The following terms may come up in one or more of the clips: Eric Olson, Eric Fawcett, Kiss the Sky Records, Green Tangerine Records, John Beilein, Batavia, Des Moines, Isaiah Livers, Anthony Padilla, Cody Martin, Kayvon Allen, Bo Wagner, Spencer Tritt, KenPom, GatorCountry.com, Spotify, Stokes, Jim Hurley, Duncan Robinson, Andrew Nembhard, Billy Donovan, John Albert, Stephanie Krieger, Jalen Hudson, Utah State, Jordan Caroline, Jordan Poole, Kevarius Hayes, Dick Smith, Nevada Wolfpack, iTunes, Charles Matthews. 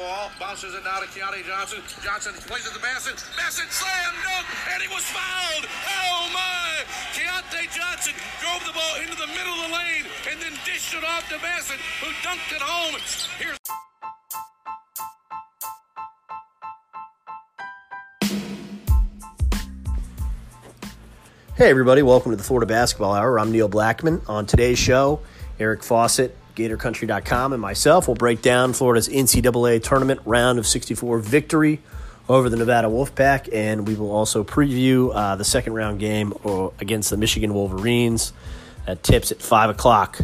ball, bounces it now to Keyontae Johnson. Johnson plays it to Bassett. Bassett slammed up, and he was fouled. Oh, my. Keyontae Johnson drove the ball into the middle of the lane and then dished it off to Bassett, who dunked it home. Here's... Hey, everybody. Welcome to the Florida Basketball Hour. I'm Neil Blackman. On today's show, Eric Fawcett, GatorCountry.com, and myself will break down Florida's NCAA tournament round of 64 victory over the Nevada Wolfpack, and we will also preview the second round game against the Michigan Wolverines. That tips at 5 o'clock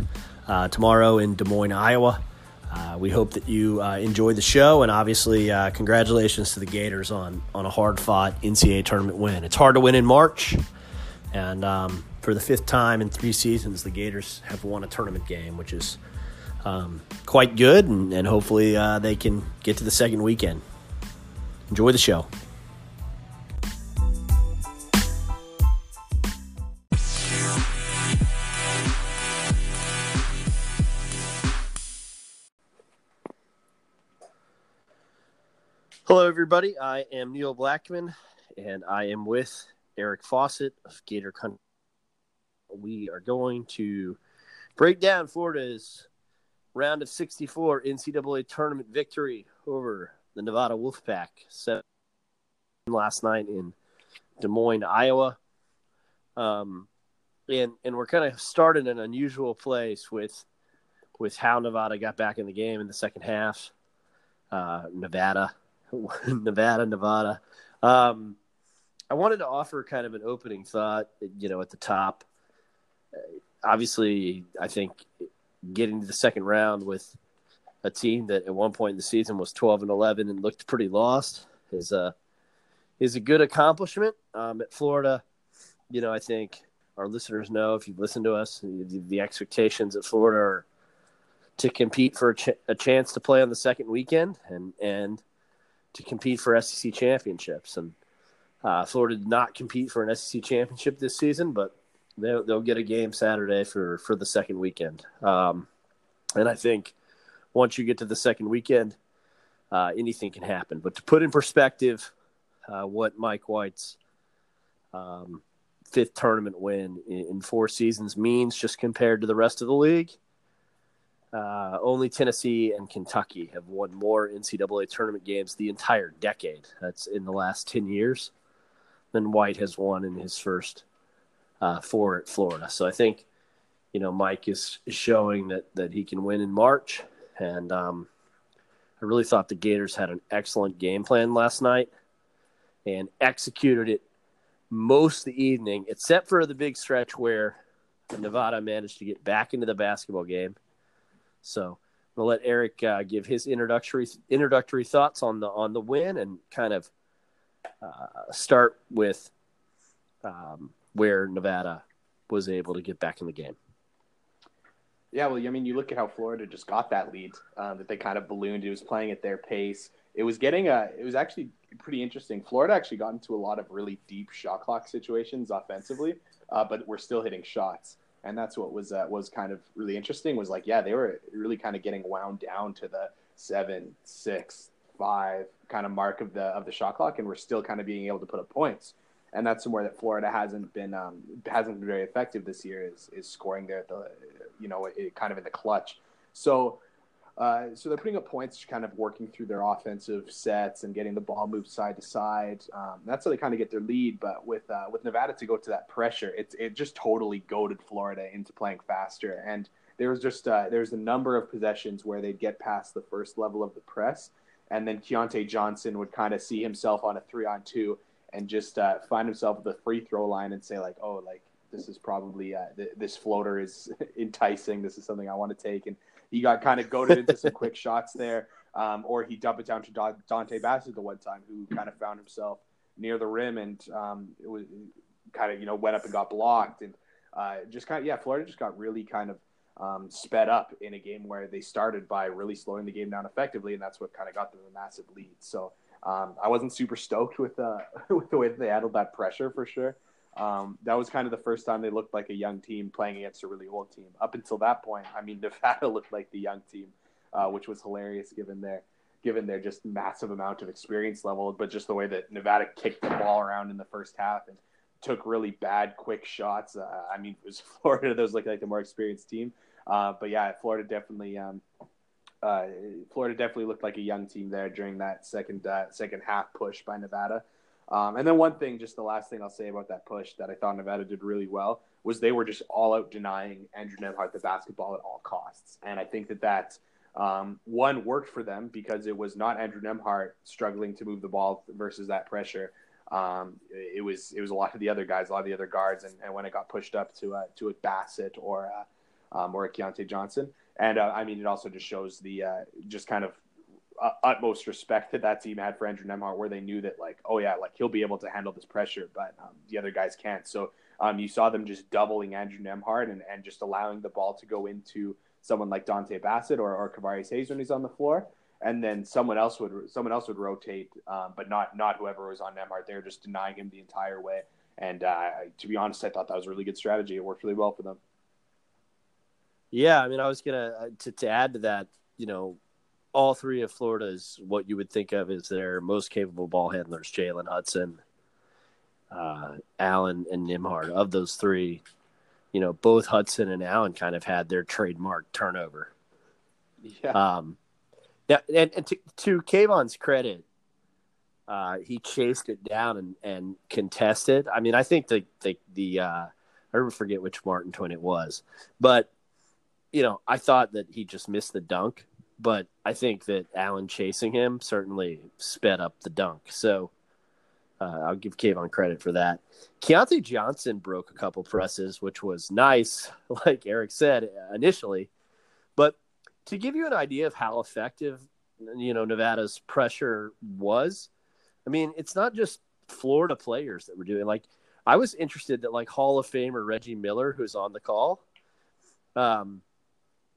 tomorrow in Des Moines, Iowa. We hope that you enjoy the show, and obviously congratulations to the Gators on a hard-fought NCAA tournament win. It's hard to win in March, and for the fifth time in three seasons, the Gators have won a tournament game, which is quite good, and hopefully they can get to the second weekend. Enjoy the show. Hello, everybody. I am Neil Blackman, and I am with Eric Fawcett of Gator Country. We are going to break down Florida's round of 64 NCAA tournament victory over the Nevada Wolfpack last night in Des Moines, Iowa. And we're kind of starting an unusual place with how Nevada got back in the game in the second half. Nevada. I wanted to offer kind of an opening thought, you know, at the top. Obviously, I think getting to the second round with a team that at one point in the season was 12-11 and looked pretty lost is a good accomplishment at Florida. You know, I think our listeners know, if you've listened to us, the expectations at Florida are to compete for a chance to play on the second weekend and to compete for SEC championships. And Florida did not compete for an SEC championship this season, but they'll get a game Saturday for the second weekend. And I think once you get to the second weekend, anything can happen. But to put in perspective what Mike White's fifth tournament win in four seasons means just compared to the rest of the league, only Tennessee and Kentucky have won more NCAA tournament games the entire decade. That's in the last 10 years than White has won in his first four at Florida. So I think, you know, Mike is showing that he can win in March. And I really thought the Gators had an excellent game plan last night and executed it most of the evening, except for the big stretch where Nevada managed to get back into the basketball game. So I'm going to let Eric give his introductory thoughts on the win and kind of start with where Nevada was able to get back in the game. Yeah, well, I mean, you look at how Florida just got that lead that they kind of ballooned. It was playing at their pace. It was actually pretty interesting. Florida actually got into a lot of really deep shot clock situations offensively, but we're still hitting shots. And that's what was kind of really interesting was like, yeah, they were really kind of getting wound down to the 7, 6, 5 kind of mark of the shot clock. And we're still kind of being able to put up points. And that's somewhere that Florida hasn't been very effective this year is scoring there, kind of in the clutch. So they're putting up points, kind of working through their offensive sets and getting the ball moved side to side. That's how they kind of get their lead. But with Nevada to go to that pressure, it just totally goaded Florida into playing faster. And there was a number of possessions where they'd get past the first level of the press, and then Keyontae Johnson would kind of see himself on a 3-on-2. And just find himself at the free throw line and say, like, oh, like, this is probably this floater is enticing. This is something I want to take. And he got kind of goaded into some quick shots there. Or he dumped it down to Dante Bassett the one time, who kind of found himself near the rim and it was kind of, you know, went up and got blocked. And Florida just got really kind of sped up in a game where they started by really slowing the game down effectively. And that's what kind of got them a massive lead. So, I wasn't super stoked with the way that they handled that pressure for sure. That was kind of the first time they looked like a young team playing against a really old team. Up until that point, I mean, Nevada looked like the young team, which was hilarious given their given their just massive amount of experience level, but just the way that Nevada kicked the ball around in the first half and took really bad, quick shots. I mean, it was Florida. Those looked like the more experienced team. But yeah, Florida definitely looked like a young team there during that second half push by Nevada. And then one thing, just the last thing I'll say about that push that I thought Nevada did really well was they were just all out denying Andrew Nembhard the basketball at all costs. And I think that one worked for them because it was not Andrew Nembhard struggling to move the ball versus that pressure. It was a lot of the other guys, a lot of the other guards. And when it got pushed up to a Bassett or a Keyontae Johnson. And it also just shows the utmost respect that team had for Andrew Nembhard, where they knew that, like, oh yeah, like he'll be able to handle this pressure, but the other guys can't. So you saw them just doubling Andrew Nembhard and just allowing the ball to go into someone like Dante Bassett or Kevarius Hayes when he's on the floor, and then someone else would rotate, but not whoever was on Nembhard. They were just denying him the entire way. And to be honest, I thought that was a really good strategy. It worked really well for them. Yeah, I mean, I was gonna to add to that, you know. All three of Florida's, what you would think of as their most capable ball handlers, Jalen Hudson, Allen, and Nembhard. Of those three, you know, both Hudson and Allen kind of had their trademark turnover. Yeah. Now, and to Kayvon's credit, he chased it down and contested. I mean, I think I forget which Martin twin it was, but you know, I thought that he just missed the dunk. But I think that Allen chasing him certainly sped up the dunk. So I'll give Kayvon credit for that. Keyontae Johnson broke a couple presses, which was nice, like Eric said initially. But to give you an idea of how effective, you know, Nevada's pressure was, I mean, it's not just Florida players that were doing. Like, I was interested that, like, Hall of Famer Reggie Miller, who's on the call,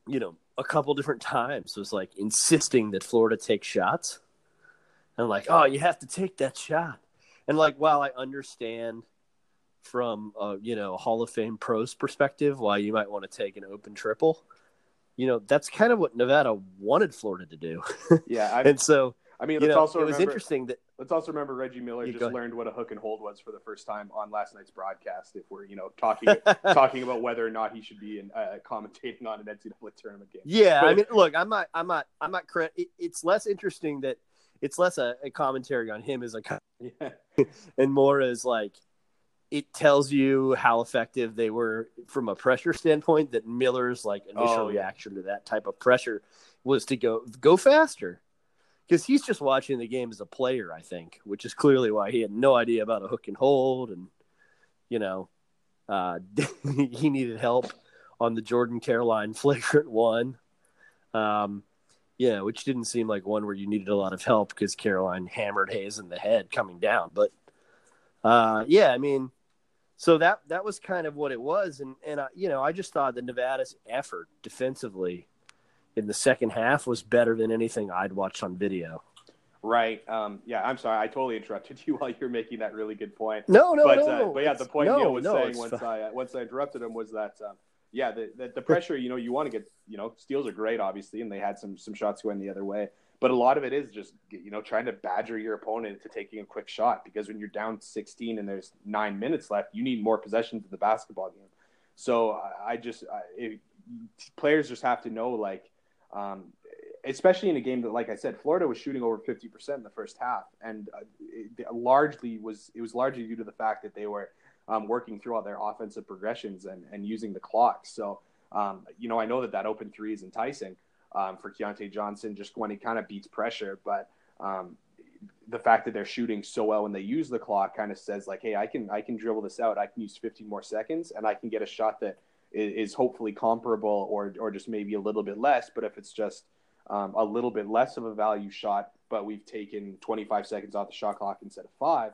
you know, a couple different times was like insisting that Florida take shots and like, oh, you have to take that shot. And like, while I understand from a, you know, Hall of Fame pros perspective, why you might want to take an open triple, you know, that's kind of what Nevada wanted Florida to do. Yeah. And so, I mean, let's also remember Reggie Miller just learned what a hook and hold was for the first time on last night's broadcast. If we're, you know, talking about whether or not he should be commentating on an NCAA tournament game. Yeah, but, I mean, look, I'm not. It's less interesting that it's less a commentary on him as a, yeah. and more as like it tells you how effective they were from a pressure standpoint. That Miller's like initial reaction to that type of pressure was to go faster. Because he's just watching the game as a player, I think, which is clearly why he had no idea about a hook and hold. And, you know, he needed help on the Jordan Caroline flagrant one, which didn't seem like one where you needed a lot of help because Caroline hammered Hayes in the head coming down. But, yeah, I mean, so that was kind of what it was. And you know, I just thought that Nevada's effort defensively in the second half was better than anything I'd watched on video. Right. Yeah, I'm sorry. I totally interrupted you while you were making that really good point. No. But yeah, the point Neil was saying once I interrupted him was that, yeah, the pressure, you know, you want to get, you know, steals are great, obviously, and they had some shots going the other way. But a lot of it is just, you know, trying to badger your opponent into taking a quick shot, because when you're down 16 and there's 9 minutes left, you need more possessions of the basketball game. So players just have to know, like, especially in a game that, like I said, Florida was shooting over 50% in the first half, and it was largely due to the fact that they were working through all their offensive progressions and using the clock. So, you know, I know that open three is enticing for Keyontae Johnson just when he kind of beats pressure, but the fact that they're shooting so well when they use the clock kind of says like, hey, I can dribble this out. I can use 15 more seconds, and I can get a shot that is hopefully comparable or just maybe a little bit less. But if it's just a little bit less of a value shot, but we've taken 25 seconds off the shot clock instead of 5,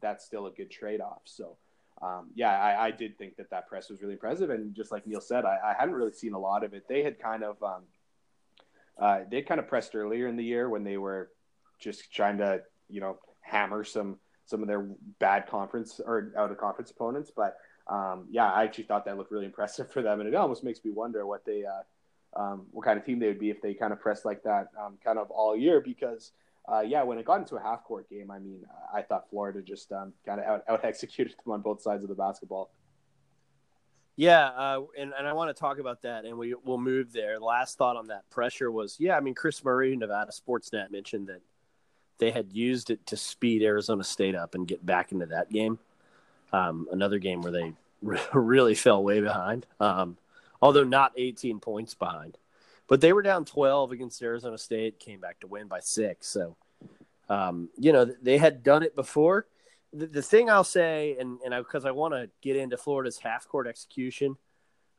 that's still a good trade-off. So, I did think that press was really impressive. And just like Neil said, I hadn't really seen a lot of it. They had kind of pressed earlier in the year when they were just trying to, you know, hammer some of their bad conference or out-of-conference opponents. But, yeah, I actually thought that looked really impressive for them, and it almost makes me wonder what they what kind of team they would be if they kind of pressed like that kind of all year. Because, yeah, when it got into a half-court game, I mean, I thought Florida just kind of out-executed them on both sides of the basketball. Yeah, and I want to talk about that, and we'll move there. Last thought on that pressure was, yeah, I mean, Chris Murray, Nevada Sportsnet, mentioned that they had used it to speed Arizona State up and get back into that game. Another game where they really fell way behind, although not 18 points behind. But they were down 12 against Arizona State, came back to win by 6. So, you know, they had done it before. The thing I'll say, and because I want to get into Florida's half-court execution,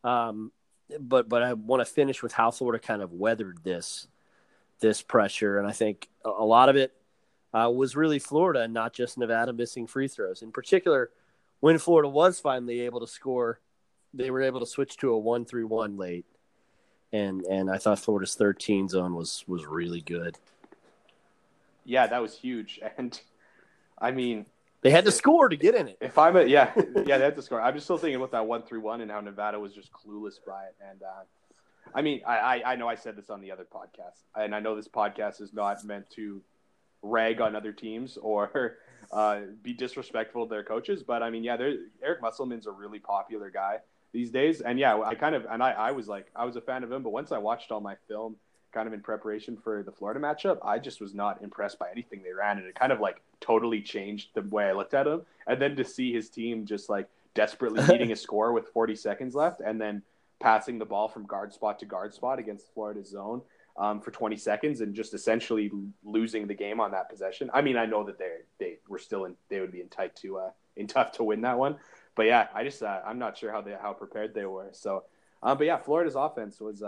but I want to finish with how Florida kind of weathered this pressure. And I think a lot of it was really Florida and not just Nevada missing free throws. In particular, when Florida was finally able to score, they were able to switch to a 1-3-1 late. And I thought Florida's 13 zone was really good. Yeah, that was huge. And, I mean... They had to score to get in it. If I'm a, yeah, they had to score. I'm just still thinking about that 1-3-1 and how Nevada was just clueless by it. And I mean, I know I said this on the other podcast, and I know this podcast is not meant to rag on other teams or be disrespectful to their coaches, but I mean, yeah, Eric Musselman's a really popular guy these days, and yeah, I was like, I was a fan of him, but once I watched all my film, kind of in preparation for the Florida matchup, I just was not impressed by anything they ran, and it kind of like totally changed the way I looked at him. And then to see his team just like desperately needing a score with 40 seconds left and then passing the ball from guard spot to guard spot against Florida's zone for 20 seconds and just essentially losing the game on that possession. I mean, I know that they were still in, they would be in tough to win that one, but yeah, I just I'm not sure how prepared they were. So but yeah, Florida's offense was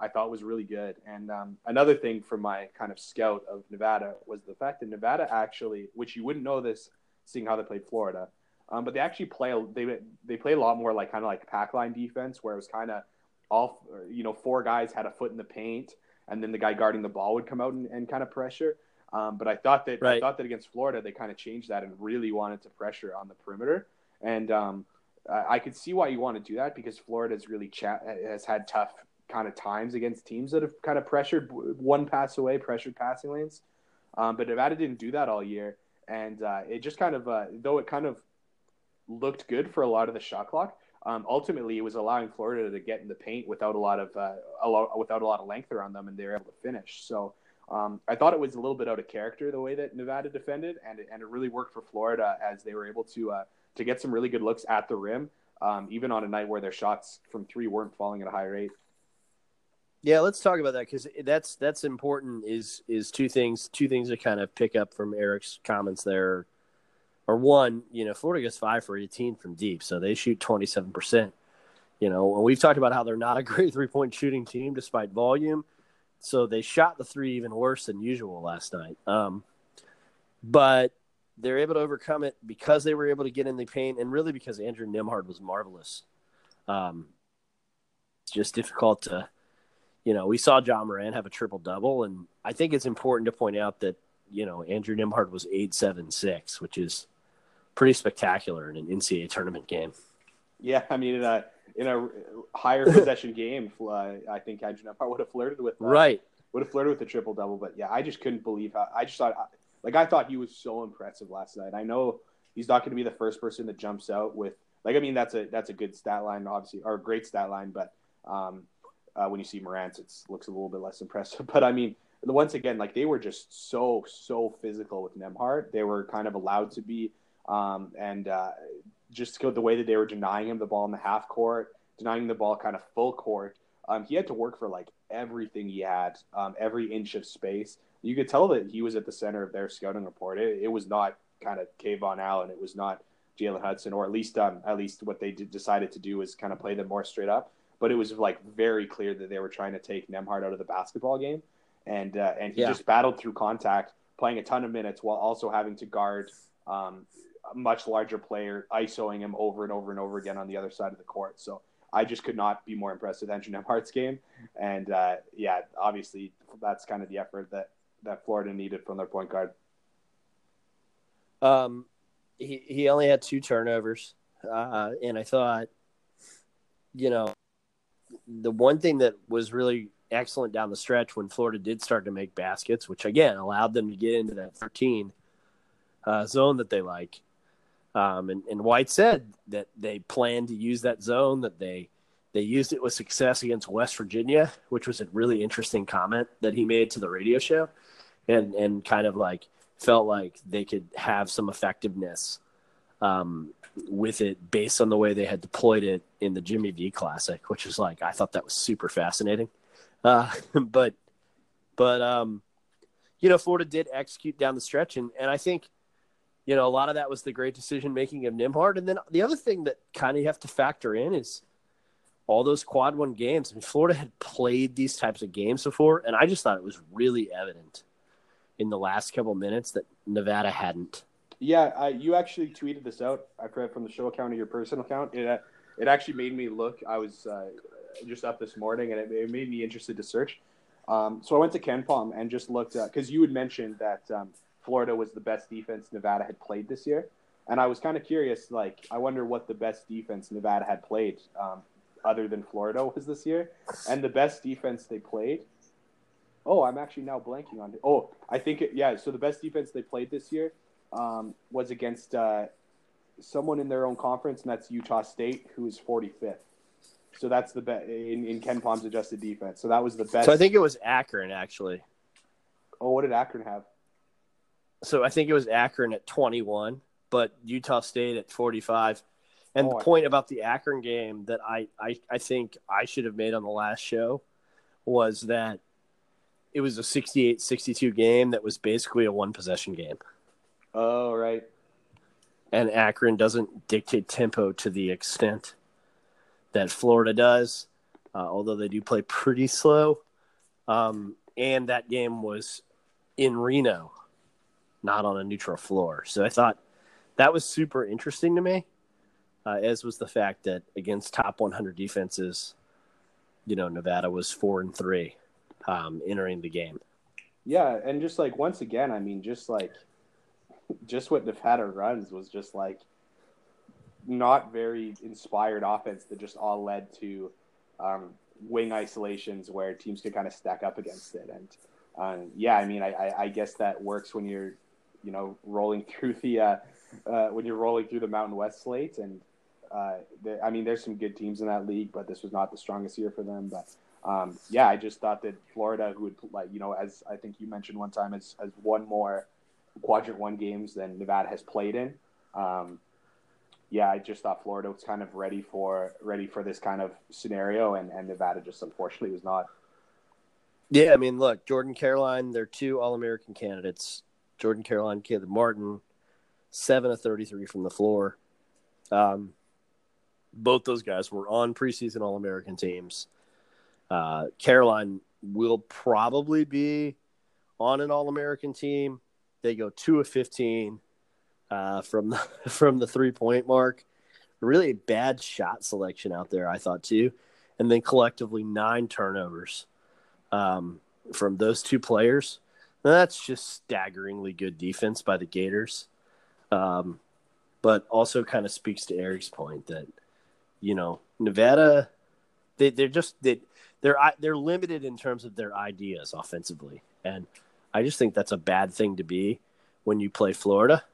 I thought was really good. And another thing from my kind of scout of Nevada was the fact that Nevada actually, which you wouldn't know this seeing how they played Florida, but they actually play a lot more like kind of like pack line defense, where it was kind of all, you know, four guys had a foot in the paint and then the guy guarding the ball would come out and kind of pressure. But I thought that right. I thought that against Florida, they kind of changed that and really wanted to pressure on the perimeter. And I could see why you want to do that, because Florida's really has had tough kind of times against teams that have kind of pressured one pass away, pressured passing lanes. But Nevada didn't do that all year. And it just kind of, though it kind of looked good for a lot of the shot clock, ultimately it was allowing Florida to get in the paint without without a lot of length around them, and they were able to finish. So I thought it was a little bit out of character the way that Nevada defended, and it really worked for Florida as they were able to get some really good looks at the rim, even on a night where their shots from three weren't falling at a high rate. Yeah, let's talk about that, because that's important. Is two things to kind of pick up from Eric's comments there, or one, you know, Florida gets 5 for 18 from deep, so they shoot 27%. You know, and we've talked about how they're not a great 3-point shooting team despite volume, so they shot the three even worse than usual last night. But they're able to overcome it because they were able to get in the paint, and really because Andrew Nembhard was marvelous. It's just difficult to. You know, we saw J Morant have a triple-double, and I think it's important to point out that, you know, Andrew Nembhard was 8-7-6, which is pretty spectacular in an NCAA tournament game. Yeah, I mean, in a higher possession game, I think Andrew Nembhard would have flirted with that. Right. Would have flirted with the triple-double, but yeah, I just couldn't believe how – I just thought – like, I thought he was so impressive last night. I know he's not going to be the first person that jumps out with – like, I mean, that's a good stat line, obviously, or a great stat line, but when you see Morant, it looks a little bit less impressive. But, I mean, once again, like, they were just so physical with Nembhard. They were kind of allowed to be. Just the way that they were denying him the ball in the half court, denying the ball kind of full court, he had to work for, like, everything he had, every inch of space. You could tell that he was at the center of their scouting report. It was not kind of Kayvon Allen. It was not Jalen Hudson, or at least what they decided to do was kind of play them more straight up. But it was like very clear that they were trying to take Nembhard out of the basketball game, and he just battled through contact, playing a ton of minutes while also having to guard a much larger player, isoing him over and over and over again on the other side of the court. So I just could not be more impressed with Andrew Nembhard's game, and yeah, obviously that's kind of the effort that Florida needed from their point guard. He only had 2 turnovers, and I thought, you know. the one thing that was really excellent down the stretch when Florida did start to make baskets, which again allowed them to get into that 13 zone that they like. And White said that they planned to use that zone, that they used it with success against West Virginia, which was a really interesting comment that he made to the radio show, and kind of like felt like they could have some effectiveness with it based on the way they had deployed it in the Jimmy V Classic, which is like, I thought that was super fascinating. But you know, Florida did execute down the stretch. And I think, you know, a lot of that was the great decision-making of Nembhard. And then the other thing that kind of you have to factor in is all those quad one games. I mean, Florida had played these types of games before, and I just thought it was really evident in the last couple minutes that Nevada hadn't. Yeah, you actually tweeted this out. I read from the show account or your personal account. It actually made me look. I was just up this morning, and it made me interested to search. So I went to KenPom and just looked – because you had mentioned that Florida was the best defense Nevada had played this year. And I was kind of curious, like, I wonder what the best defense Nevada had played other than Florida was this year. And the best defense they played – oh, I'm actually now blanking on it. Oh, I think – yeah, so the best defense they played this year was against someone in their own conference, and that's Utah State, who is 45th. So that's the best in KenPom's adjusted defense. So that was the best. So I think it was Akron, actually. Oh, what did Akron have? So I think it was Akron at 21, but Utah State at 45. And the point about the Akron game that I think I should have made on the last show was that it was a 68-62 game that was basically a one-possession game. Oh, right. And Akron doesn't dictate tempo to the extent that Florida does, although they do play pretty slow. And that game was in Reno, not on a neutral floor. So I thought that was super interesting to me, as was the fact that against top 100 defenses, you know, Nevada was 4-3 entering the game. Yeah, and just like once again, I mean, just like – just what Nevada runs was just like not very inspired offense that just all led to wing isolations where teams could kind of stack up against it. And yeah, I mean, I guess that works when you're, you know, rolling through the when you're rolling through the Mountain West slate. And I mean, there's some good teams in that league, but this was not the strongest year for them. But yeah, I just thought that Florida, who would, like, you know, as I think you mentioned one time, as one more quadrant one games than Nevada has played in. Yeah, I just thought Florida was kind of ready for this kind of scenario, and Nevada just unfortunately was not. Yeah, I mean, look, Jordan Caroline, they're two All-American candidates. Jordan Caroline, Caleb Martin, 7 of 33 from the floor. Both those guys were on preseason All-American teams. Caroline will probably be on an All-American team. They go 2 of 15 from the three-point mark. Really bad shot selection out there, I thought, too. And then collectively 9 turnovers from those two players. Now, that's just staggeringly good defense by the Gators. But also kind of speaks to Eric's point that, you know, Nevada, they're limited in terms of their ideas offensively. And I just think that's a bad thing to be when you play Florida.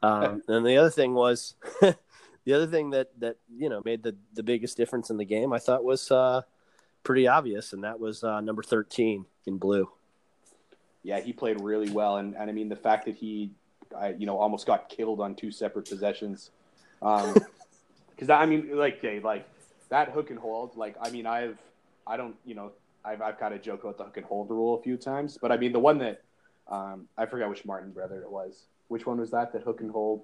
And the other thing was the other thing that you know made the biggest difference in the game, I thought, was pretty obvious, and that was number 13 in blue. Yeah, he played really well, and I mean the fact that he almost got killed on 2 separate possessions, because I mean like that hook and hold, like I mean I've kind of joked about the hook and hold rule a few times, but I mean the one that I forgot which Martin brother it was. Which one was that? That hook and held.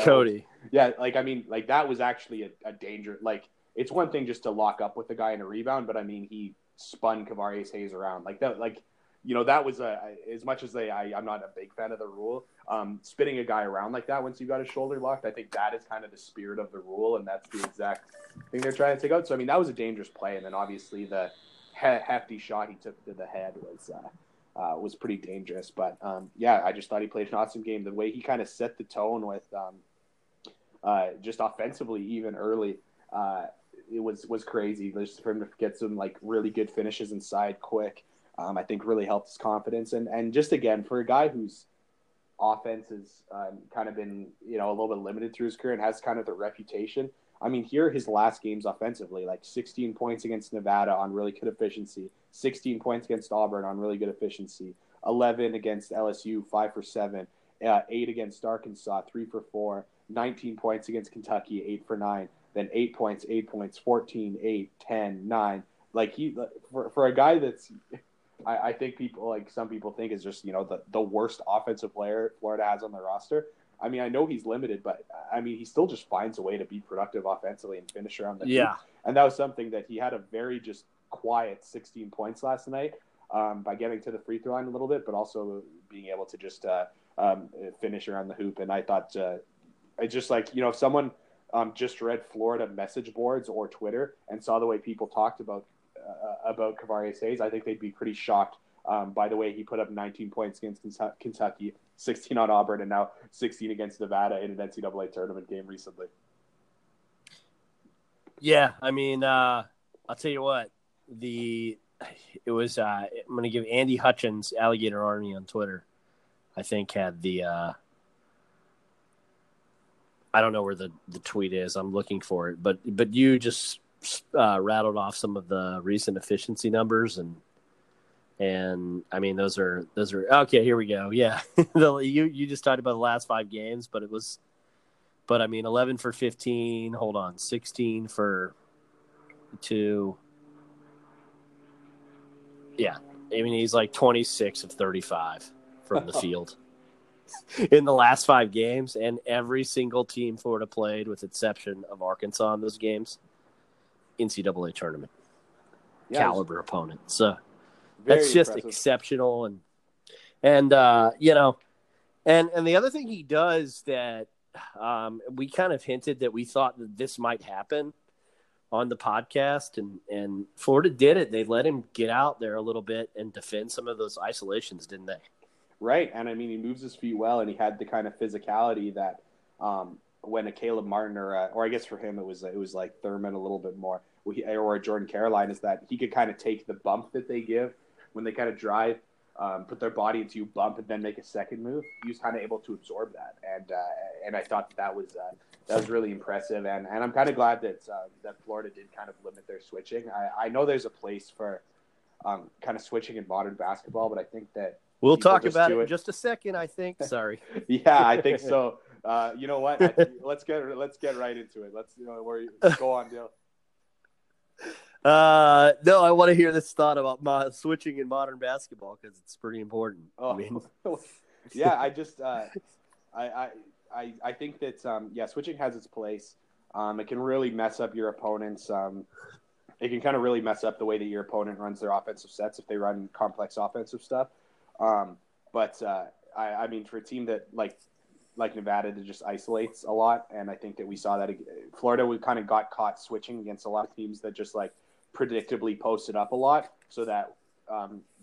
Cody. Yeah, like I mean, like that was actually a danger. Like it's one thing just to lock up with the guy in a rebound, but I mean he spun Kevarius Hayes around like that. Like you know that was as much as I'm not a big fan of the rule. Spinning a guy around like that once you got his shoulder locked, I think that is kind of the spirit of the rule, and that's the exact thing they're trying to take out. So I mean that was a dangerous play, and then obviously the hefty shot he took to the head was pretty dangerous, but yeah, I just thought he played an awesome game. The way he kind of set the tone with just offensively, even early, it was crazy. Just for him to get some like really good finishes inside quick, I think really helped his confidence. And just again, for a guy whose offense has kind of been, you know, a little bit limited through his career and has kind of the reputation. I mean, here are his last games offensively, like 16 points against Nevada on really good efficiency, 16 points against Auburn on really good efficiency, 11 against LSU, 5-for-7, 8 against Arkansas, 3-for-4, 19 points against Kentucky, 8-for-9, then 8 points, 14, 8, 10, 9. Like he, for a guy that's, I think people, like some people think is just, you know, the worst offensive player Florida has on their roster. I mean, I know he's limited, but I mean, he still just finds a way to be productive offensively and finish around the hoop. And that was something that he had a very just quiet 16 points last night by getting to the free throw line a little bit, but also being able to just finish around the hoop. And I thought it's just like, you know, if someone just read Florida message boards or Twitter and saw the way people talked about Kevarius Hayes, I think they'd be pretty shocked by the way he put up 19 points against Kentucky, 16 on Auburn, and now 16 against Nevada in an NCAA tournament game recently. Yeah, I mean, I'll tell you what, I'm going to give Andy Hutchins, Alligator Army on Twitter, I think had the, I don't know where the tweet is, I'm looking for it, but you just rattled off some of the recent efficiency numbers and I mean, those are okay. Here we go. Yeah, you just talked about the last five games, but I mean, 11-for-15. Hold on, 16-for-2. Yeah, I mean, he's like 26 of 35 from the field in the last five games, and every single team Florida played, with exception of Arkansas in those games, NCAA tournament caliber opponent. So. Very That's just impressive. Exceptional, and you know, and the other thing he does that we kind of hinted that we thought that this might happen on the podcast, and Florida did it. They let him get out there a little bit and defend some of those isolations, didn't they? Right, and I mean he moves his feet well, and he had the kind of physicality that when a Caleb Martin or I guess for him it was like Thurman a little bit more, or a Jordan Caroline, is that he could kind of take the bump that they give. When they kind of drive, put their body into you, bump, and then make a second move, he was kind of able to absorb that, and I thought that was really impressive, and I'm kind of glad that Florida did kind of limit their switching. I know there's a place for kind of switching in modern basketball, but I think that we'll talk about it in just a second. I think. Sorry. Yeah, I think so. You know what? Let's get right into it. Go on, Dale. No, I want to hear this thought about my switching in modern basketball because it's pretty important. Oh, I mean. Yeah, I just I think that switching has its place. It can really mess up your opponents. It can kind of really mess up the way that your opponent runs their offensive sets if they run complex offensive stuff. But I mean, for a team that like Nevada that just isolates a lot, and I think that we saw that Florida we kind of got caught switching against a lot of teams that just like predictably posted up a lot, so that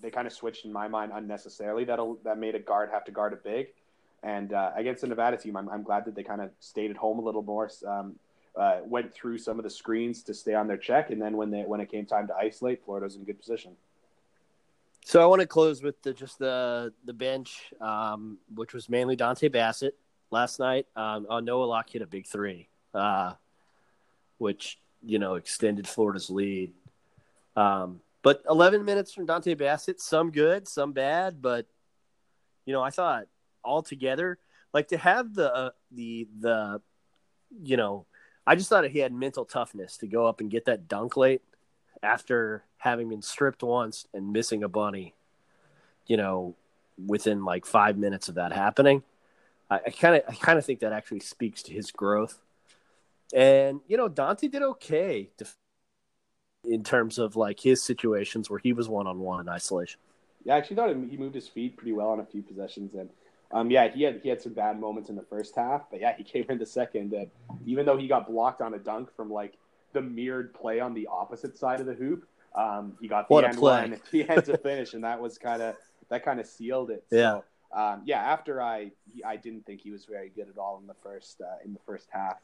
they kind of switched in my mind unnecessarily. That made a guard have to guard a big, and against the Nevada team, I'm glad that they kind of stayed at home a little more, went through some of the screens to stay on their check, and then when it came time to isolate, Florida's in good position. So I want to close with the bench, which was mainly Dante Bassett last night. Noah Locke hit a big three, which you know extended Florida's lead. But 11 minutes from Dante Bassett, some good, some bad. But you know, I thought altogether, like to have the you know, I just thought he had mental toughness to go up and get that dunk late after having been stripped once and missing a bunny, you know, within like 5 minutes of that happening. I kind of think that actually speaks to his growth. And, you know, Dante did okay in terms of like his situations where he was one-on-one in isolation. Yeah, I actually thought he moved his feet pretty well on a few possessions. And, he had some bad moments in the first half. But, yeah, he came in the second. And even though he got blocked on a dunk from like the mirrored play on the opposite side of the hoop, he got the end one at the end to finish, and that kind of sealed it. Yeah. So, after I didn't think he was very good at all in the first half.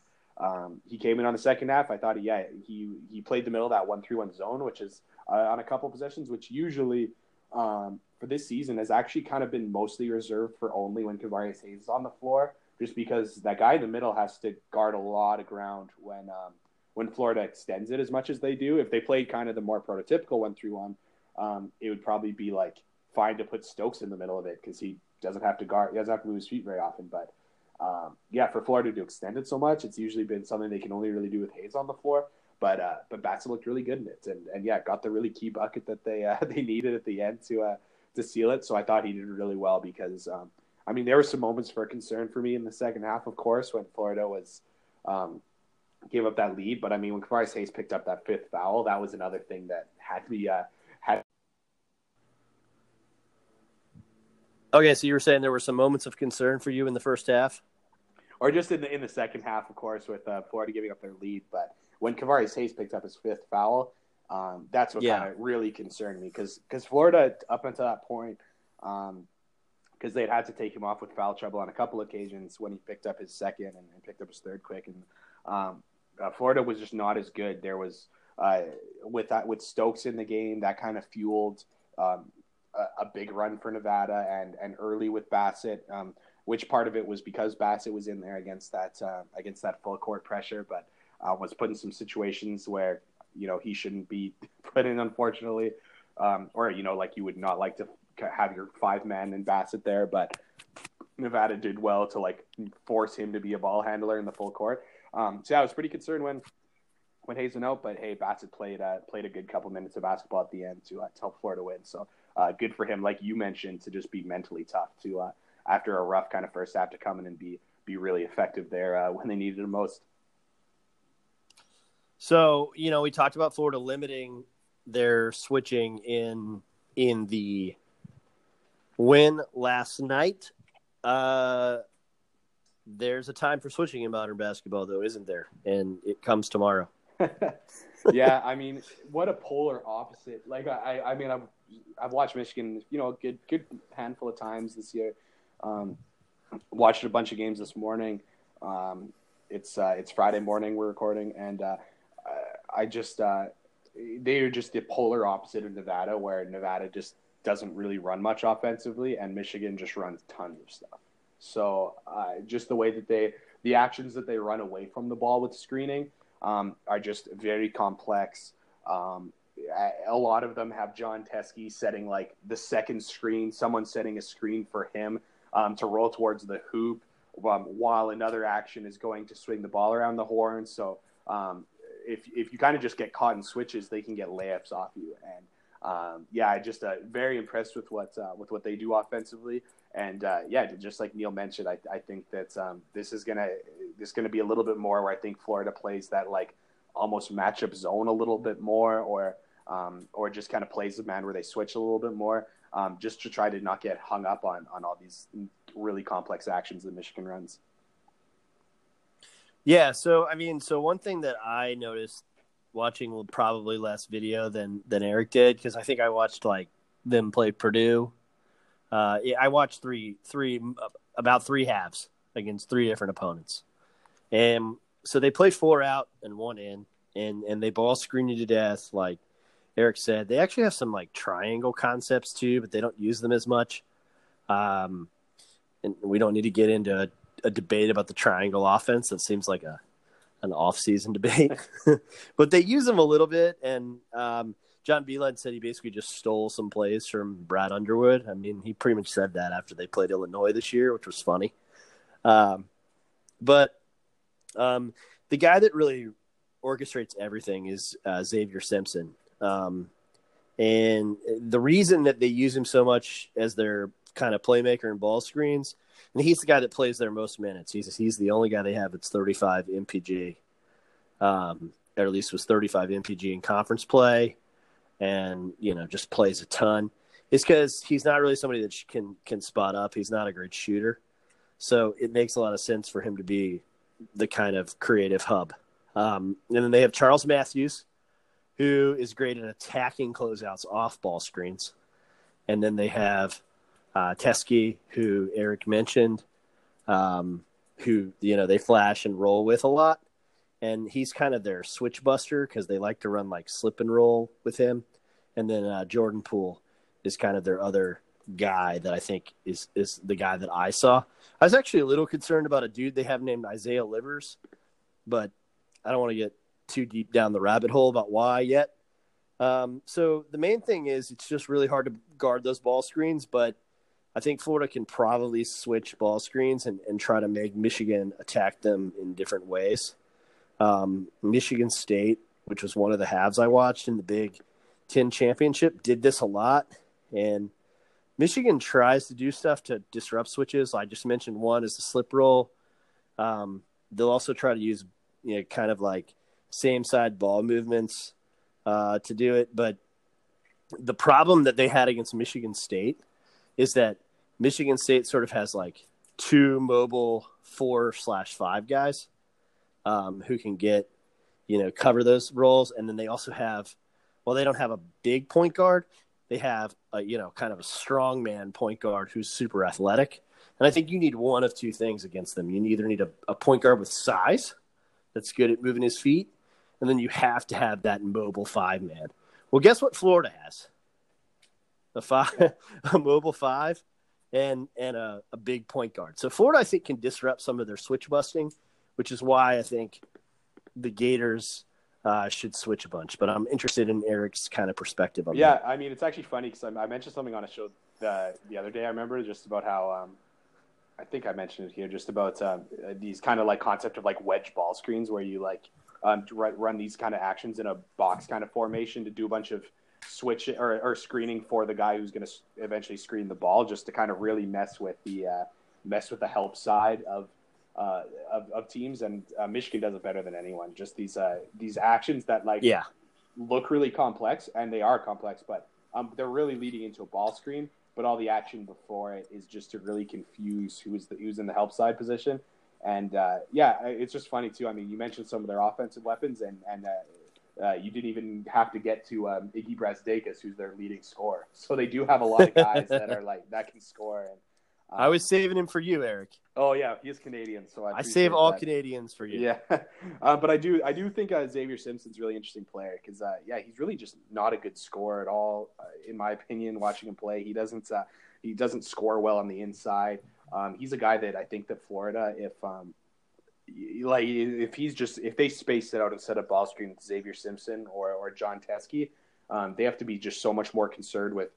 He came in on the second half. I thought, he played the middle of that 1-3-1 zone, which is on a couple possessions, which usually for this season has actually kind of been mostly reserved for only when Kevarius Hayes is on the floor, just because that guy in the middle has to guard a lot of ground when Florida extends it as much as they do. If they played kind of the more prototypical 1-3-1, it would probably be like fine to put Stokes in the middle of it because he doesn't have to guard. He doesn't have to move his feet very often, but. For Florida to extend it so much, it's usually been something they can only really do with Hayes on the floor. But Bassett looked really good in it, and got the really key bucket that they needed at the end to seal it. So I thought he did really well because there were some moments for concern for me in the second half, of course, when Florida was gave up that lead. But I mean, when Kevarius Hayes picked up that fifth foul, that was another thing that had to be had. Okay, so you were saying there were some moments of concern for you in the first half? Or just in the second half, of course, with Florida giving up their lead. But when Kevarius Hayes picked up his fifth foul, that's what kind of really concerned me. Because Florida, up until that point, because they'd had to take him off with foul trouble on a couple occasions when he picked up his second and picked up his third quick. And Florida was just not as good. There was, with Stokes in the game, that kind of fueled a big run for Nevada and early with Bassett, which part of it was because Bassett was in there against that full court pressure, but was put in some situations where, he shouldn't be put in, unfortunately, like you would not like to have your five men and Bassett there, but Nevada did well to like force him to be a ball handler in the full court. I was pretty concerned when Hayes went out, but hey, Bassett played a good couple minutes of basketball at the end to help Florida win. So, good for him, like you mentioned, to just be mentally tough to after a rough kind of first half to come in and be really effective there when they needed him most. So, we talked about Florida limiting their switching in the win last night. There's a time for switching in modern basketball, though, isn't there? And it comes tomorrow. Yeah, I mean, what a polar opposite. Like, I've watched Michigan, a good handful of times this year. Watched a bunch of games this morning. It's Friday morning we're recording, and they are just the polar opposite of Nevada, where Nevada just doesn't really run much offensively, and Michigan just runs tons of stuff. So just the way that the actions that they run away from the ball with screening are just very complex. A lot of them have John Teske setting like the second screen, someone setting a screen for him to roll towards the hoop while another action is going to swing the ball around the horn. So if you kind of just get caught in switches, they can get layups off you. And very impressed with what they do offensively. And just like Neil mentioned, I think that this is gonna be a little bit more where I think Florida plays that like almost matchup zone a little bit more, or just kind of plays the man where they switch a little bit more, just to try to not get hung up on all these really complex actions that Michigan runs. Yeah, so one thing that I noticed watching probably less video than Eric did, because I think I watched like them play Purdue. I watched about three halves against three different opponents. And so they play four out and one in, and they ball screen you to death, like Eric said. They actually have some like triangle concepts too, but they don't use them as much. And we don't need to get into a debate about the triangle offense. That seems like an off-season debate. But they use them a little bit, and John Beilein said he basically just stole some plays from Brad Underwood. I mean, he pretty much said that after they played Illinois this year, which was funny. The guy that really orchestrates everything is Xavier Simpson. And the reason that they use him so much as their kind of playmaker in ball screens, and he's the guy that plays their most minutes. He's the only guy they have that's 35 MPG, or at least was 35 MPG in conference play. And, just plays a ton. It's because he's not really somebody that can spot up. He's not a great shooter. So it makes a lot of sense for him to be the kind of creative hub. And then they have Charles Matthews, who is great at attacking closeouts off ball screens. And then they have Teske, who Eric mentioned, who, they flash and roll with a lot. and he's kind of their switch buster because they like to run like slip and roll with him. And then Jordan Poole is kind of their other guy that I think is the guy that I saw. I was actually a little concerned about a dude they have named Isaiah Livers, but I don't want to get too deep down the rabbit hole about why yet. So the main thing is it's just really hard to guard those ball screens, but I think Florida can probably switch ball screens and try to make Michigan attack them in different ways. Michigan State, which was one of the halves I watched in the Big Ten Championship, did this a lot. And Michigan tries to do stuff to disrupt switches. I just mentioned one is the slip roll. They'll also try to use, you know, kind of like same side ball movements to do it. But the problem that they had against Michigan State is that Michigan State sort of has like two mobile 4/5 guys who can get, you know, cover those roles. And then they also have, well, they don't have a big point guard. They have a, you know, kind of a strongman point guard who's super athletic. And I think you need one of two things against them. You either need a point guard with size that's good at moving his feet, and then you have to have that mobile five-man. Well, guess what Florida has? A mobile five and a big point guard. So Florida, I think, can disrupt some of their switch busting, which is why I think the Gators should switch a bunch. But I'm interested in Eric's kind of perspective on that. Yeah, I mean, it's actually funny because I mentioned something on a show the other day, I remember, just about how I think I mentioned it here, just about these kind of like concept of like wedge ball screens where you like run these kind of actions in a box kind of formation to do a bunch of switch or screening for the guy who's going to eventually screen the ball, just to kind of really mess with the help side of teams. And Michigan does it better than anyone. Just these actions that look really complex, and they are complex, but they're really leading into a ball screen. But all the action before it is just to really confuse who's in the help side position. And it's just funny too. I mean, you mentioned some of their offensive weapons, and you didn't even have to get to Iggy Brazdeikis, who's their leading scorer. So they do have a lot of guys that are like that can score. And I was saving him for you, Eric. Oh yeah, he is Canadian, so I save all that. Canadians for you. Yeah, but I do think Xavier Simpson's a really interesting player because he's really just not a good scorer at all, in my opinion. Watching him play, he doesn't score well on the inside. He's a guy that I think that Florida, if they space it out and set up ball screen with Xavier Simpson or John Teske, they have to be just so much more concerned with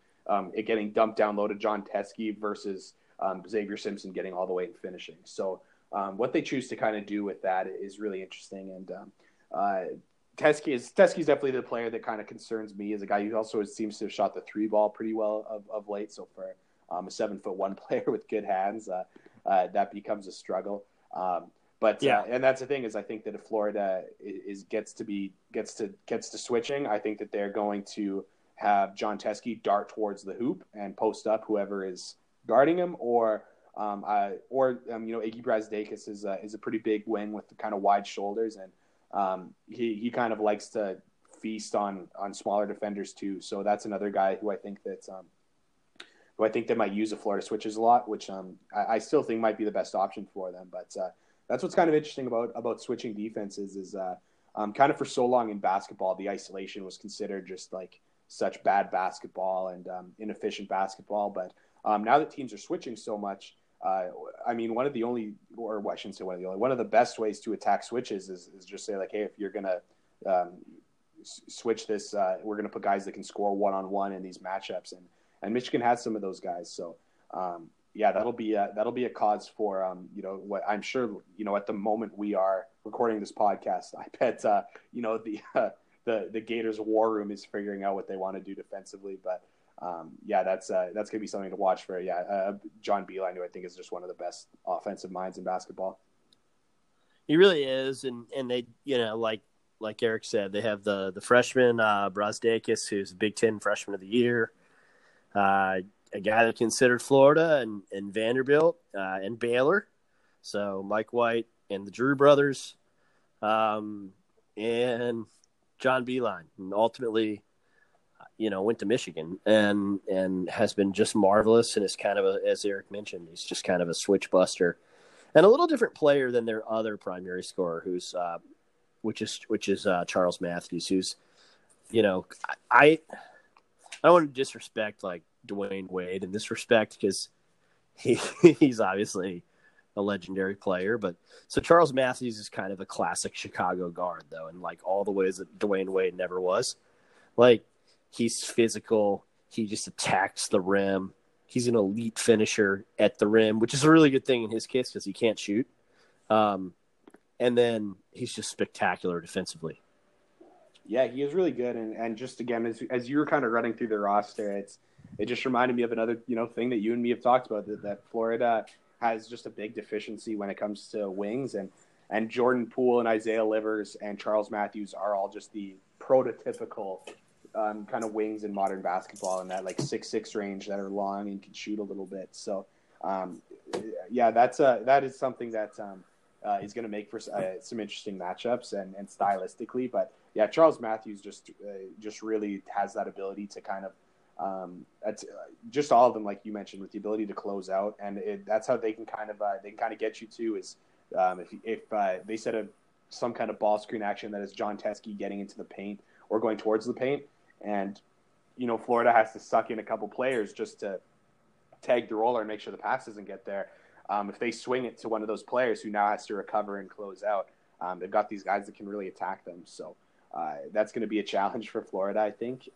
it getting dumped down low to John Teske versus Xavier Simpson getting all the way and finishing. So what they choose to kind of do with that is really interesting. And Teske's definitely the player that kind of concerns me as a guy who also seems to have shot the three ball pretty well of late. So for a 7'1" player with good hands, that becomes a struggle. And that's the thing is I think that if Florida gets to switching, I think that they're going to have John Teske dart towards the hoop and post up whoever is guarding him, or Iggy Brazdeikis is a pretty big wing with the kind of wide shoulders, and he kind of likes to feast on smaller defenders too. So that's another guy who I think they might use the Florida switches a lot, which I still think might be the best option for them. But that's what's kind of interesting about switching defenses is kind of for so long in basketball, the isolation was considered just like such bad basketball and inefficient basketball. But now that teams are switching so much, I mean, one of the best ways to attack switches is just say like, hey, if you're going to switch this, we're going to put guys that can score one-on-one in these matchups. And Michigan has some of those guys. So, that'll be a cause for, what I'm sure, at the moment we are recording this podcast, I bet, the Gators war room is figuring out what they want to do defensively. But, that's going to be something to watch for. Yeah. John Beilein, who I think is just one of the best offensive minds in basketball. He really is. And they, like Eric said, they have the freshman, Brazdeikis, who's Big Ten freshman of the year. A guy that considered Florida and Vanderbilt and Baylor. So Mike White and the Drew brothers and John Beilein, and ultimately, went to Michigan and has been just marvelous. And is kind of as Eric mentioned, he's just kind of a switch buster and a little different player than their other primary scorer, who's which is Charles Matthews, who's, you know, I don't want to disrespect like Dwayne Wade in this respect because he's obviously a legendary player, but so Charles Matthews is kind of a classic Chicago guard though, in like all the ways that Dwayne Wade never was. Like he's physical, he just attacks the rim. He's an elite finisher at the rim, which is a really good thing in his case because he can't shoot. And then he's just spectacular defensively. Yeah, he is really good. And just, again, as you were kind of running through the roster, it just reminded me of another, you know, thing that you and me have talked about, that Florida has just a big deficiency when it comes to wings. And Jordan Poole and Isaiah Livers and Charles Matthews are all just the prototypical kind of wings in modern basketball, in that like 6'6" range that are long and can shoot a little bit. So yeah, that is something that is going to make for some interesting matchups and stylistically. But yeah, Charles Matthews just really has that ability to kind of just all of them, like you mentioned, with the ability to close out, and that's how they can kind of get you too. Is if they set some kind of ball screen action that is John Teske getting into the paint or going towards the paint. And, you know, Florida has to suck in a couple players just to tag the roller and make sure the pass doesn't get there. If they swing it to one of those players who now has to recover and close out, they've got these guys that can really attack them. So that's going to be a challenge for Florida, I think.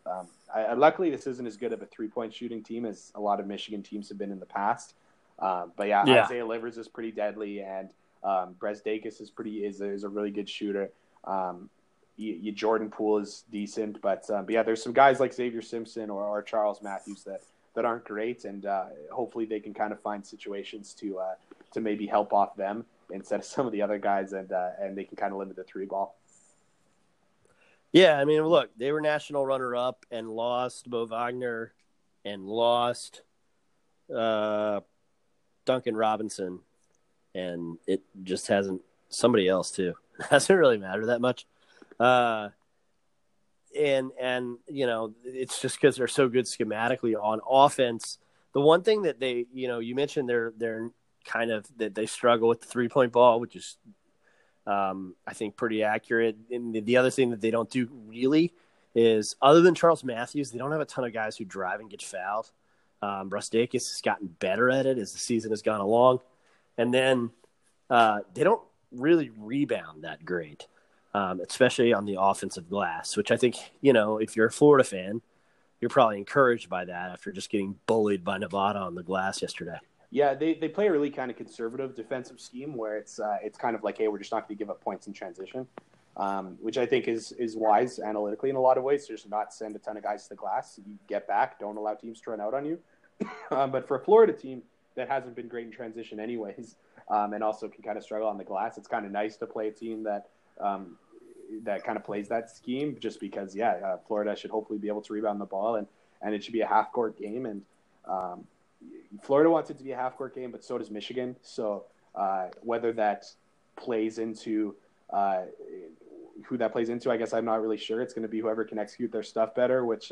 Luckily, this isn't as good of a three-point shooting team as a lot of Michigan teams have been in the past. But Isaiah Livers is pretty deadly, and Brazdeikis is a really good shooter. Jordan Poole is decent, but yeah, there's some guys like Xavier Simpson or Charles Matthews that aren't great, and hopefully they can kind of find situations to maybe help off them instead of some of the other guys, and they can kind of limit the three ball. Yeah, I mean, look, they were national runner-up and lost Bo Wagner and lost Duncan Robinson, and it just hasn't – somebody else too. It doesn't really matter that much. And you know, it's just because they're so good schematically on offense. The one thing that they, you know, you mentioned they're kind of that they struggle with the 3-point ball, which is, I think pretty accurate. And the other thing that they don't do really is, other than Charles Matthews, they don't have a ton of guys who drive and get fouled. Brazdeikis has gotten better at it as the season has gone along. And then, they don't really rebound that great. Especially on the offensive glass, which I think, you know, if you're a Florida fan, you're probably encouraged by that after just getting bullied by Nevada on the glass yesterday. Yeah, they play a really kind of conservative defensive scheme where it's kind of like, hey, we're just not going to give up points in transition, which I think is wise analytically in a lot of ways. Just not send a ton of guys to the glass. You get back, don't allow teams to run out on you. But for a Florida team that hasn't been great in transition anyways, and also can kind of struggle on the glass, it's kind of nice to play a team that kind of plays that scheme, just because, yeah, Florida should hopefully be able to rebound the ball, and it should be a half-court game. And Florida wants it to be a half-court game, but so does Michigan. So whether that plays into who that plays into, I guess I'm not really sure. It's going to be whoever can execute their stuff better, which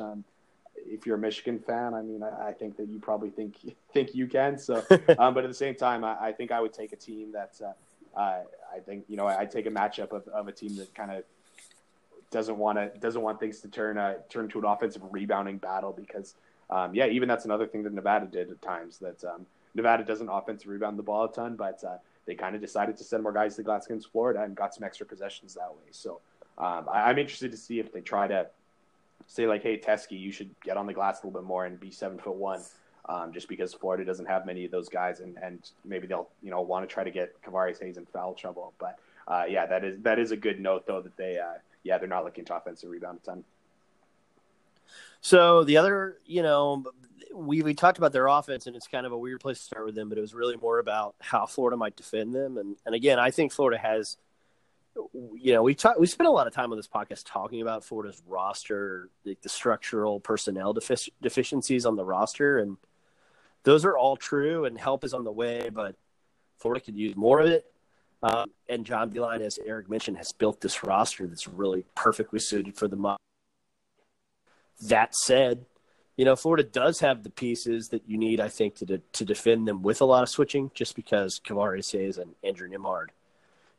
if you're a Michigan fan, I mean, I think that you probably think you can. So, but at the same time, I think I would take a team that's I think, you know, I take a matchup of a team that kind of doesn't want things to turn to an offensive rebounding battle, because even that's another thing that Nevada did at times, that Nevada doesn't offensive rebound the ball a ton, but they kind of decided to send more guys to the glass against Florida and got some extra possessions that way. So I'm interested to see if they try to say like, hey, Teske, you should get on the glass a little bit more and be 7'1", just because Florida doesn't have many of those guys, and maybe they'll, you know, want to try to get Kevarius Hayes in foul trouble. But yeah, that is a good note though, that they they're not looking to offensive rebound a ton. So the other, you know, we talked about their offense, and it's kind of a weird place to start with them, but it was really more about how Florida might defend them. And again, I think Florida has, you know, we spent a lot of time on this podcast talking about Florida's roster, the structural personnel deficiencies on the roster, and those are all true, and help is on the way, but Florida could use more of it. And John Beilein, as Eric mentioned, has built this roster that's really perfectly suited for the model. That said, you know, Florida does have the pieces that you need, I think, to defend them with a lot of switching, just because Kevarius Hayes and Andrew Nembhard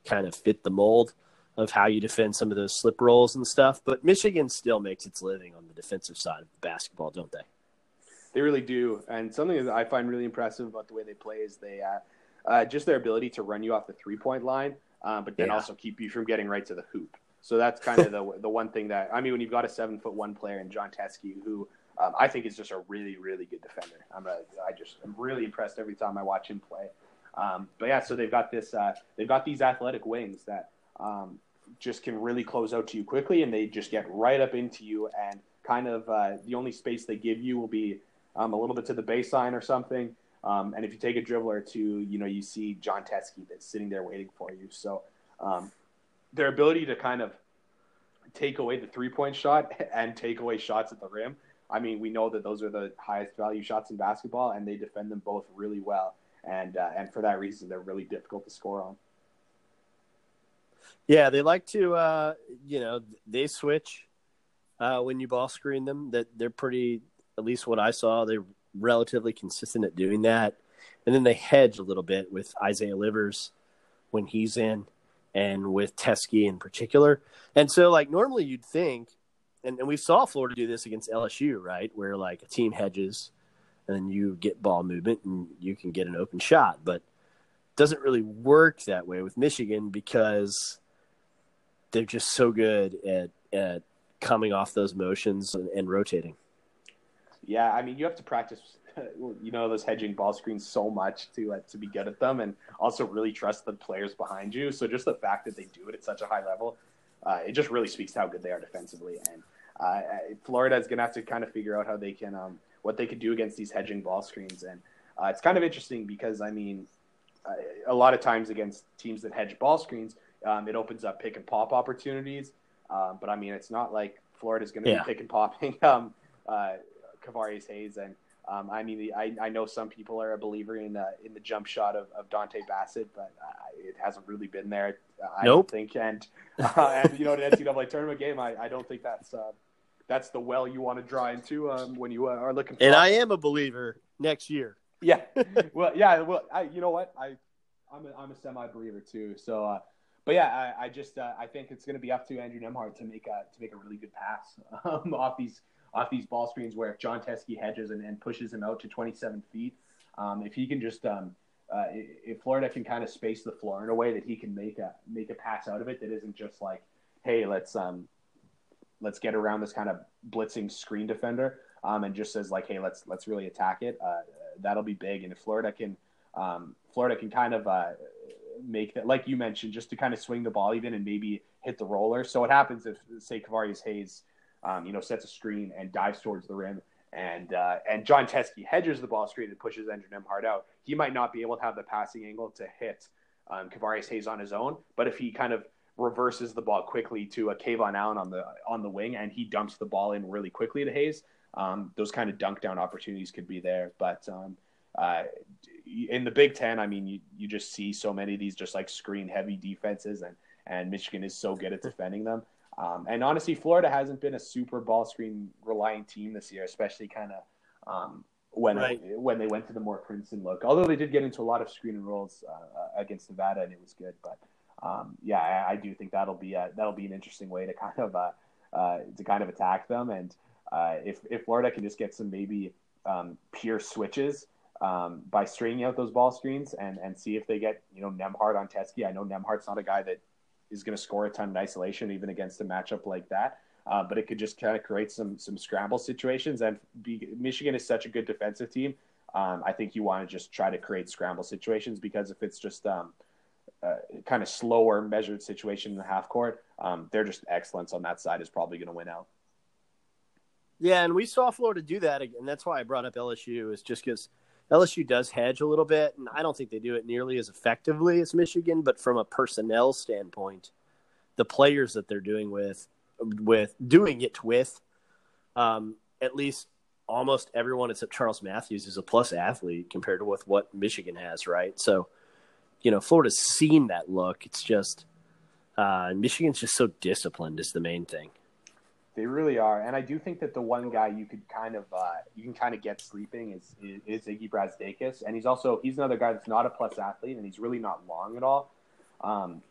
kind of fit the mold. of how you defend some of those slip rolls and stuff. But Michigan still makes its living on the defensive side of basketball, don't they? They really do. And something that I find really impressive about the way they play is they just their ability to run you off the three-point line, but then also keep you from getting right to the hoop. So that's kind of the one thing that – I mean, when you've got a 7'1" player in John Teske, who I think is just a really, really good defender. I'm really impressed every time I watch him play. But, yeah, so they've got this they've got these athletic wings that just can really close out to you quickly, and they just get right up into you, and kind of the only space they give you will be a little bit to the baseline or something. And if you take a dribble or two, you see John Teske that's sitting there waiting for you. So their ability to kind of take away the three-point shot and take away shots at the rim, I mean, we know that those are the highest value shots in basketball, and they defend them both really well. And for that reason, they're really difficult to score on. Yeah, they like to, they switch when you ball screen them. That they're pretty, at least what I saw, they're relatively consistent at doing that. And then they hedge a little bit with Isaiah Livers when he's in, and with Teske in particular. And so, like, normally you'd think, and we saw Florida do this against LSU, right, where, like, a team hedges and then you get ball movement and you can get an open shot. But it doesn't really work that way with Michigan because they're just so good at coming off those motions and rotating. Yeah, I mean, you have to practice, those hedging ball screens so much to be good at them, and also really trust the players behind you. So just the fact that they do it at such a high level, it just really speaks to how good they are defensively. And Florida is going to have to kind of figure out how they can what they could do against these hedging ball screens. And it's kind of interesting because, I mean, a lot of times against teams that hedge ball screens, it opens up pick and pop opportunities. But, I mean, it's not like Florida's going to be pick and popping Kevarius Hayes. And I know some people are a believer in the jump shot of Dante Bassett, but it hasn't really been there. I don't think. And in an NCAA tournament game, I don't think that's the well you want to draw into when you are looking for. And I am a believer next year. Yeah. Well, you know what? I'm a semi-believer too. So, but yeah, I just I think it's going to be up to Andrew Nembhard to make a really good pass off these ball screens, where if John Teske hedges and pushes him out to 27 feet, if he can just if Florida can kind of space the floor in a way that he can make a pass out of it that isn't just like, hey, let's get around this kind of blitzing screen defender, and just says like, hey, let's really attack it. That'll be big. And if Florida can kind of make that, like you mentioned, just to kind of swing the ball even and maybe hit the roller. So what happens if, say, Kevarius Hayes sets a screen and dives towards the rim, and John Teske hedges the ball screen and pushes Andrew Nembhard out, he might not be able to have the passing angle to hit Kevarius Hayes on his own. But if he kind of reverses the ball quickly to a Kayvon Allen on the wing, and he dumps the ball in really quickly to Hayes, those kind of dunk down opportunities could be there. But in the Big Ten, I mean, you just see so many of these just like screen heavy defenses, and Michigan is so good at defending them. And honestly, Florida hasn't been a super ball screen reliant team this year, especially kind of when they went to the more Princeton look. Although they did get into a lot of screen and rolls against Nevada, and it was good. But I do think that'll be an interesting way to kind of attack them. And if Florida can just get some maybe pure switches by stringing out those ball screens, and see if they get Nembhard on Teske. I know Nemhard's not a guy that is going to score a ton in isolation, even against a matchup like that. But it could just kind of create some scramble situations. And Michigan is such a good defensive team. I think you want to just try to create scramble situations, because if it's just kind of slower measured situation in the half court, they're just excellence on that side is probably going to win out. Yeah. And we saw Florida do that again. That's why I brought up LSU, is just because LSU does hedge a little bit, and I don't think they do it nearly as effectively as Michigan, but from a personnel standpoint, the players that they're doing it with, at least almost everyone except Charles Matthews is a plus athlete compared to with what Michigan has, right? So, Florida's seen that look. It's just Michigan's just so disciplined is the main thing. They really are, and I do think that the one guy you can kind of get sleeping is Iggy Brazdeikis, and he's another guy that's not a plus athlete, and he's really not long at all.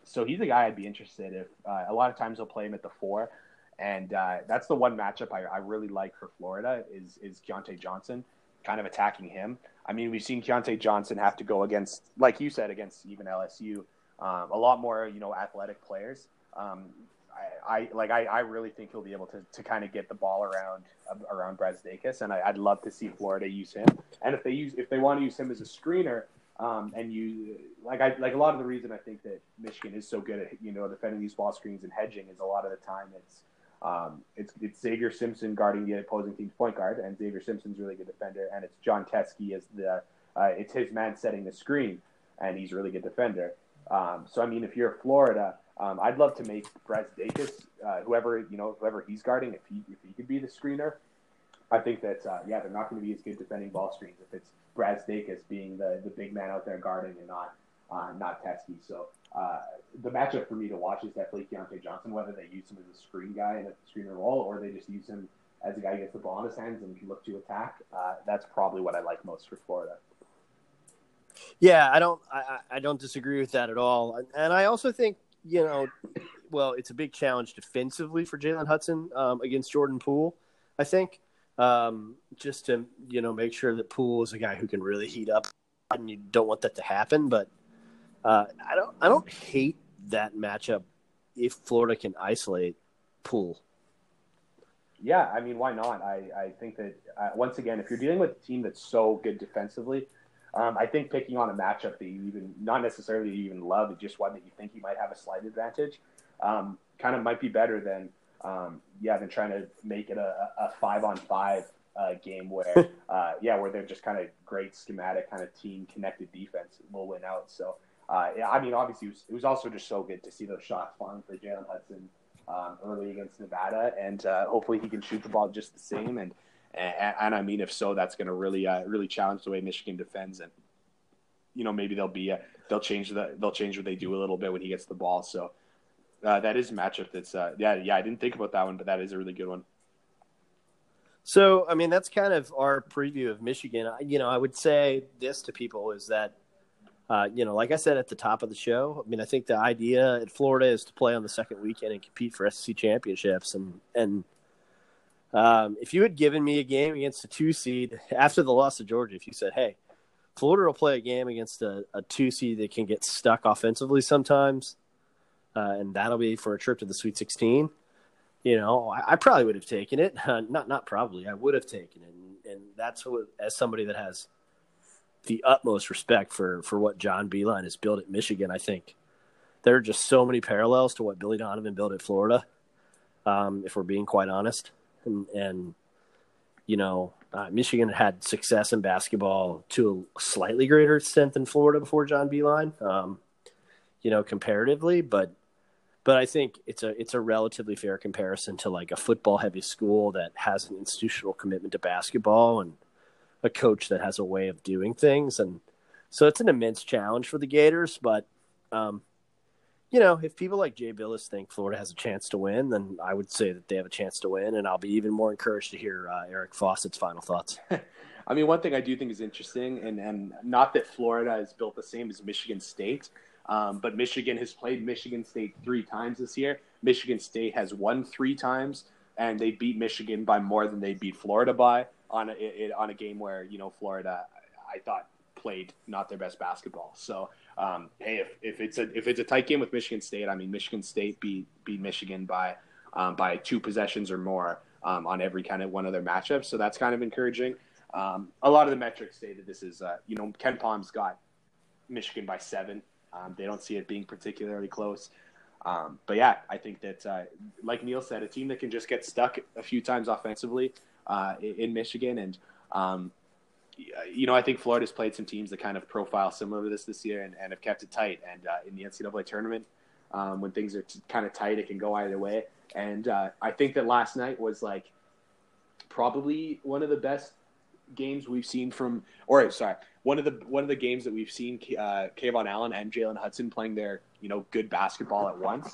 So he's a guy I'd be interested if a lot of times they'll play him at the four. And that's the one matchup I really like for Florida is Keyontae Johnson, kind of attacking him. I mean, we've seen Keyontae Johnson have to go against, like you said, against even LSU, a lot more, you know, athletic players. I really think he'll be able to kind of get the ball around Brazdeikis, and I'd love to see Florida use him. And if they want to use him as a screener, a lot of the reason I think that Michigan is so good at, you know, defending these ball screens and hedging is a lot of the time it's Xavier Simpson guarding the opposing team's point guard, and Xavier Simpson's a really good defender, and it's John Teske it's his man setting the screen, and he's a really good defender. So I mean, if you're Florida, I'd love to make Brazdeikis, whoever he's guarding, if he could be the screener. I think that they're not going to be as good defending ball screens if it's Brazdeikis being the big man out there guarding and not Teske. So the matchup for me to watch is definitely Keyontae Johnson, whether they use him as a screen guy and a screener role, or they just use him as a guy who gets the ball in his hands and can look to attack. That's probably what I like most for Florida. Yeah, I don't disagree with that at all, and I also think, you know, well, it's a big challenge defensively for Jalen Hudson against Jordan Poole, I think, just to, you know, make sure that Poole is a guy who can really heat up, and you don't want that to happen. But I don't hate that matchup if Florida can isolate Poole. Yeah, I mean, why not? I think that, once again, if you're dealing with a team that's so good defensively, I think picking on a matchup that you even, not necessarily you even love, but just one that you think you might have a slight advantage, kind of might be better than trying to make it a 5-on-5 game where, where they're just kind of great schematic kind of team connected defense will win out. So, I mean, obviously it was also just so good to see those shots falling for Jalen Hudson early against Nevada, and hopefully he can shoot the ball just the same. And I mean, if so, that's going to really, really challenge the way Michigan defends, and you know, maybe they'll change what they do a little bit when he gets the ball. So that is a matchup that's I didn't think about that one, but that is a really good one. So I mean, that's kind of our preview of Michigan. You know, I would say this to people is that you know, like I said at the top of the show, I mean, I think the idea at Florida is to play on the second weekend and compete for SEC championships, and. If you had given me a game against a 2 seed after the loss to Georgia, if you said, hey, Florida will play a game against a 2 seed that can get stuck offensively sometimes, and that'll be for a trip to the Sweet 16, you know, I probably would have taken it. Not probably, I would have taken it. And that's what, as somebody that has the utmost respect for what John Beilein has built at Michigan, I think there are just so many parallels to what Billy Donovan built at Florida, if we're being quite honest. And you know, Michigan had success in basketball to a slightly greater extent than Florida before John Beilein, you know, comparatively. But I think it's a relatively fair comparison to like a football-heavy school that has an institutional commitment to basketball and a coach that has a way of doing things. And so it's an immense challenge for the Gators. But, you know, if people like Jay Billis think Florida has a chance to win, then I would say that they have a chance to win, and I'll be even more encouraged to hear Eric Fawcett's final thoughts. I mean, one thing I do think is interesting, and not that Florida is built the same as Michigan State, but Michigan has played Michigan State 3 times this year. Michigan State has won 3 times, and they beat Michigan by more than they beat Florida by on a game where, you know, Florida, I thought, played not their best basketball. So, hey, if it's a tight game with Michigan State, I mean, Michigan State beat Michigan by 2 possessions or more on every kind of one of their matchups. So that's kind of encouraging. A lot of the metrics say that this is, you know, Ken Palm's got Michigan by 7. They don't see it being particularly close. But yeah, I think that, like Neil said, a team that can just get stuck a few times offensively in Michigan, and you know, I think Florida's played some teams that kind of profile similar to this year and have kept it tight. And in the NCAA tournament, when things are kind of tight, it can go either way. And I think that last night was like probably one of the best games we've seen one of the games that we've seen Kayvon Allen and Jalen Hudson playing their, you know, good basketball at once.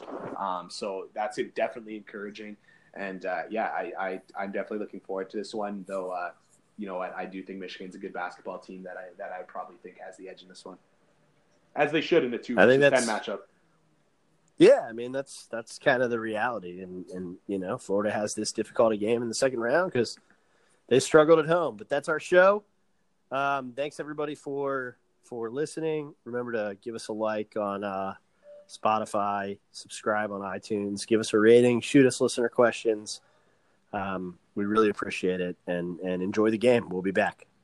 So that's definitely encouraging. And I'm definitely looking forward to this one, though. You know, I do think Michigan's a good basketball team that I probably think has the edge in this one, as they should in the 2-10 matchup. Yeah, I mean, that's kind of the reality. And you know, Florida has this difficulty game in the second round because they struggled at home. But that's our show. Thanks, everybody, for listening. Remember to give us a like on Spotify, subscribe on iTunes, give us a rating, shoot us listener questions. We really appreciate it, and enjoy the game. We'll be back.